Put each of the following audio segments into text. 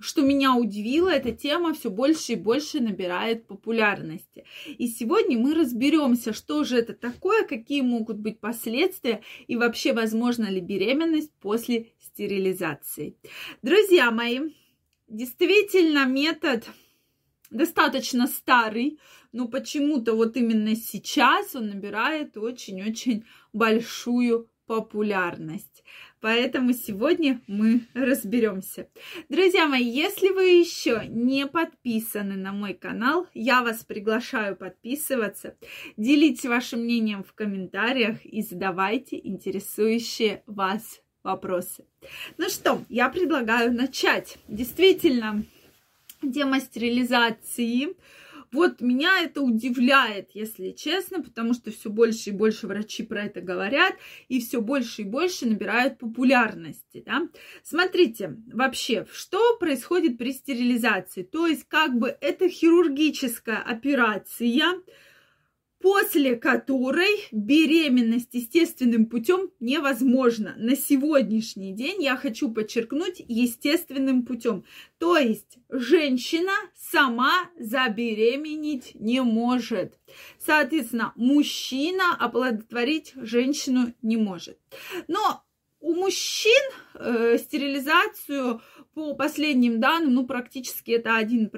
что меня удивило, эта тема все больше и больше набирает популярности. И сегодня мы разберемся, что же это такое, какие могут быть последствия и вообще возможна ли беременность после стерилизации. Друзья мои, действительно метод достаточно старый, но почему-то вот именно сейчас он набирает очень-очень большую популярность. Поэтому сегодня мы разберемся. Друзья мои, если вы еще не подписаны на мой канал, я вас приглашаю подписываться, делитесь вашим мнением в комментариях и задавайте интересующие вас вопросы. Ну что, я предлагаю начать. Действительно, тема стерилизации. Вот меня это удивляет, если честно, потому что все больше и больше врачи про это говорят, и все больше и больше набирают популярности. Да? Смотрите, вообще, что происходит при стерилизации? То есть, как бы это хирургическая операция, после которой беременность естественным путем невозможна. На сегодняшний день я хочу подчеркнуть естественным путем. То есть женщина сама забеременеть не может. Соответственно, мужчина оплодотворить женщину не может. Но у мужчин стерилизацию, по последним данным, практически это 1%,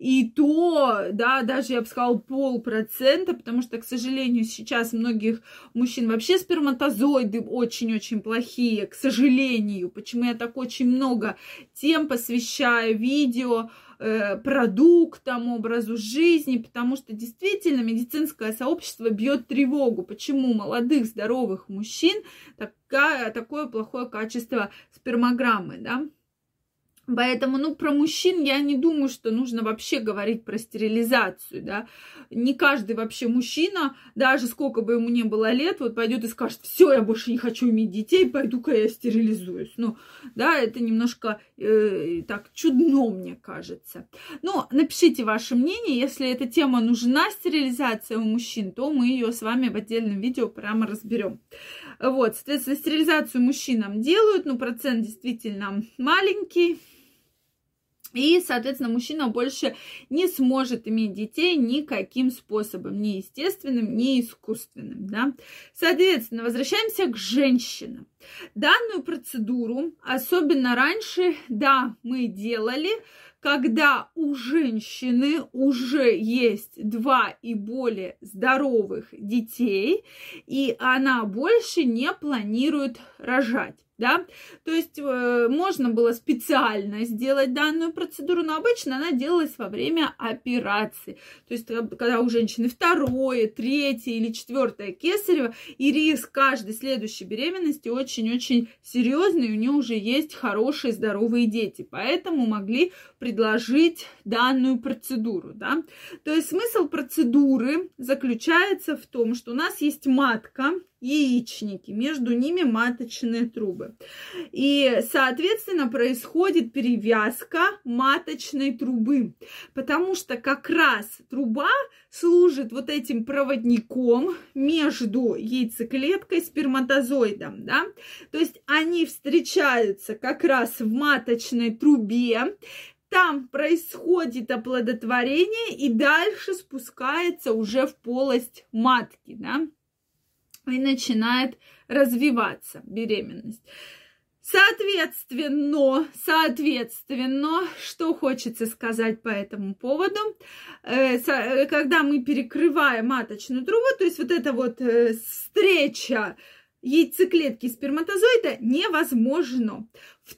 и то, да, даже я бы сказала 0,5%, потому что, к сожалению, сейчас многих мужчин вообще сперматозоиды очень-очень плохие, к сожалению, почему я так очень много тем посвящаю видео, продуктам, образу жизни, потому что действительно медицинское сообщество бьет тревогу, почему у молодых здоровых мужчин такое плохое качество спермограммы, да? Поэтому, про мужчин я не думаю, что нужно вообще говорить про стерилизацию, да. Не каждый вообще мужчина, даже сколько бы ему ни было лет, вот пойдет и скажет: все, я больше не хочу иметь детей, пойду-ка я стерилизуюсь. Это немножко так чудно, мне кажется. Напишите ваше мнение, если эта тема нужна, стерилизация у мужчин, то мы ее с вами в отдельном видео прямо разберем. Вот, соответственно, стерилизацию мужчинам делают, процент действительно маленький. И, соответственно, мужчина больше не сможет иметь детей никаким способом, ни естественным, ни искусственным, да. Соответственно, возвращаемся к женщинам. Данную процедуру, особенно раньше, мы делали, когда у женщины уже есть 2 и более здоровых детей, и она больше не планирует рожать. Да? То есть можно было специально сделать данную процедуру, но обычно она делалась во время операции. То есть когда у женщины 2-е, 3-е или 4-е кесарево, и риск каждой следующей беременности очень-очень серьезный, у нее уже есть хорошие здоровые дети, поэтому могли предложить данную процедуру. Да? То есть смысл процедуры заключается в том, что у нас есть матка, яичники, между ними маточные трубы. И, соответственно, происходит перевязка маточной трубы, потому что как раз труба служит вот этим проводником между яйцеклеткой и сперматозоидом, да? То есть они встречаются как раз в маточной трубе, там происходит оплодотворение и дальше спускается уже в полость матки, да? И начинает развиваться беременность. Соответственно, что хочется сказать по этому поводу, когда мы перекрываем маточную трубу, то есть вот эта вот встреча яйцеклетки и сперматозоида невозможно.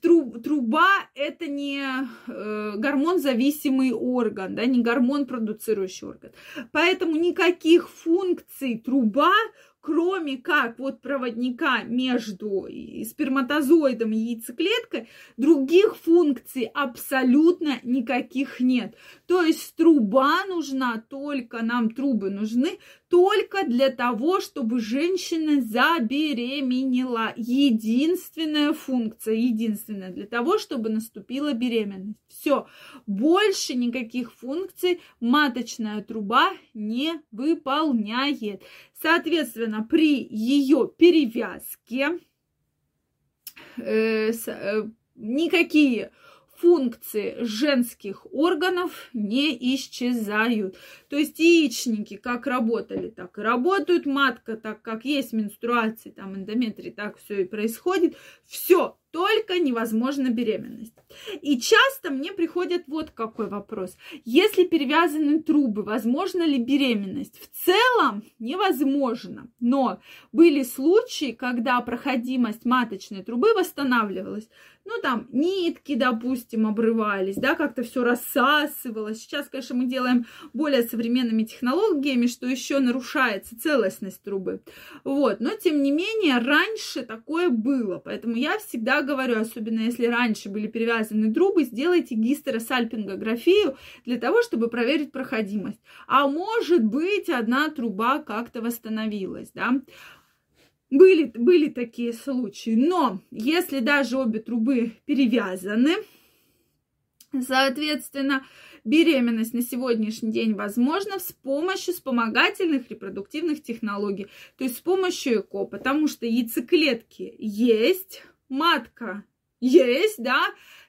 Труба – это не гормонзависимый орган, да, не гормон-продуцирующий орган. Поэтому никаких функций труба, кроме как вот проводника между сперматозоидом и яйцеклеткой, других функций абсолютно никаких нет. То есть трубы нужны только для того, чтобы женщина забеременела. Единственная функция, единственная, для того, чтобы наступила беременность. Все, больше никаких функций маточная труба не выполняет. Соответственно, при ее перевязке никакие функции женских органов не исчезают. То есть яичники как работали, так и работают. Матка, так как есть менструации, там эндометрий, так все и происходит. Все, только невозможна беременность. И часто мне приходит вот какой вопрос. Если перевязаны трубы, возможна ли беременность? В целом невозможно. Но были случаи, когда проходимость маточной трубы восстанавливалась. Ну, там нитки, допустим, обрывались, да, как-то все рассасывалось. Сейчас, конечно, мы делаем более современными технологиями, что еще нарушается целостность трубы. Вот, но, тем не менее, раньше такое было. Поэтому я всегда говорю, особенно если раньше были перевязаны трубы, сделайте гистеросальпингографию для того, чтобы проверить проходимость. А может быть, одна труба как-то восстановилась, да. Были такие случаи, но если даже обе трубы перевязаны, соответственно, беременность на сегодняшний день возможна с помощью вспомогательных репродуктивных технологий, то есть с помощью ЭКО, потому что яйцеклетки есть, матка есть, да,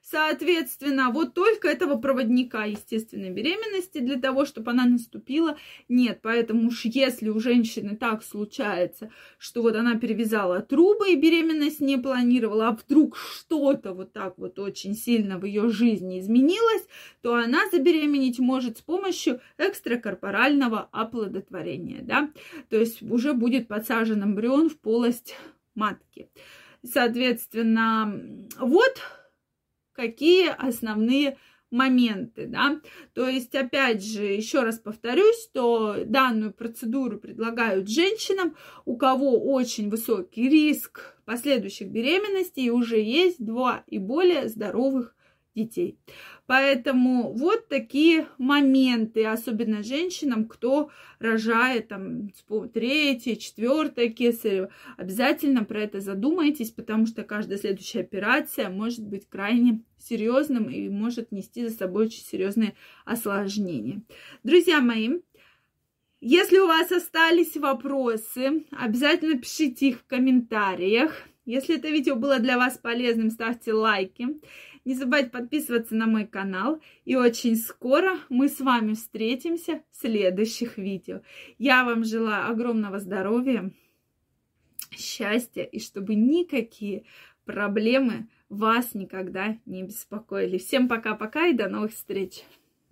соответственно, вот только этого проводника естественной беременности для того, чтобы она наступила, нет. Поэтому уж если у женщины так случается, что вот она перевязала трубы и беременность не планировала, а вдруг что-то вот так вот очень сильно в ее жизни изменилось, то она забеременеть может с помощью экстракорпорального оплодотворения, да, то есть уже будет подсажен эмбрион в полость матки. Соответственно, вот какие основные моменты, да. То есть, опять же, еще раз повторюсь, что данную процедуру предлагают женщинам, у кого очень высокий риск последующих беременностей, и уже есть 2 и более здоровых детей. Поэтому вот такие моменты, особенно женщинам, кто рожает там 3-й, 4-й кесарево, обязательно про это задумайтесь, потому что каждая следующая операция может быть крайне серьезным и может нести за собой очень серьезные осложнения. Друзья мои, если у вас остались вопросы, обязательно пишите их в комментариях. Если это видео было для вас полезным, ставьте лайки. Не забывайте подписываться на мой канал. И очень скоро мы с вами встретимся в следующих видео. Я вам желаю огромного здоровья, счастья и чтобы никакие проблемы вас никогда не беспокоили. Всем пока-пока и до новых встреч!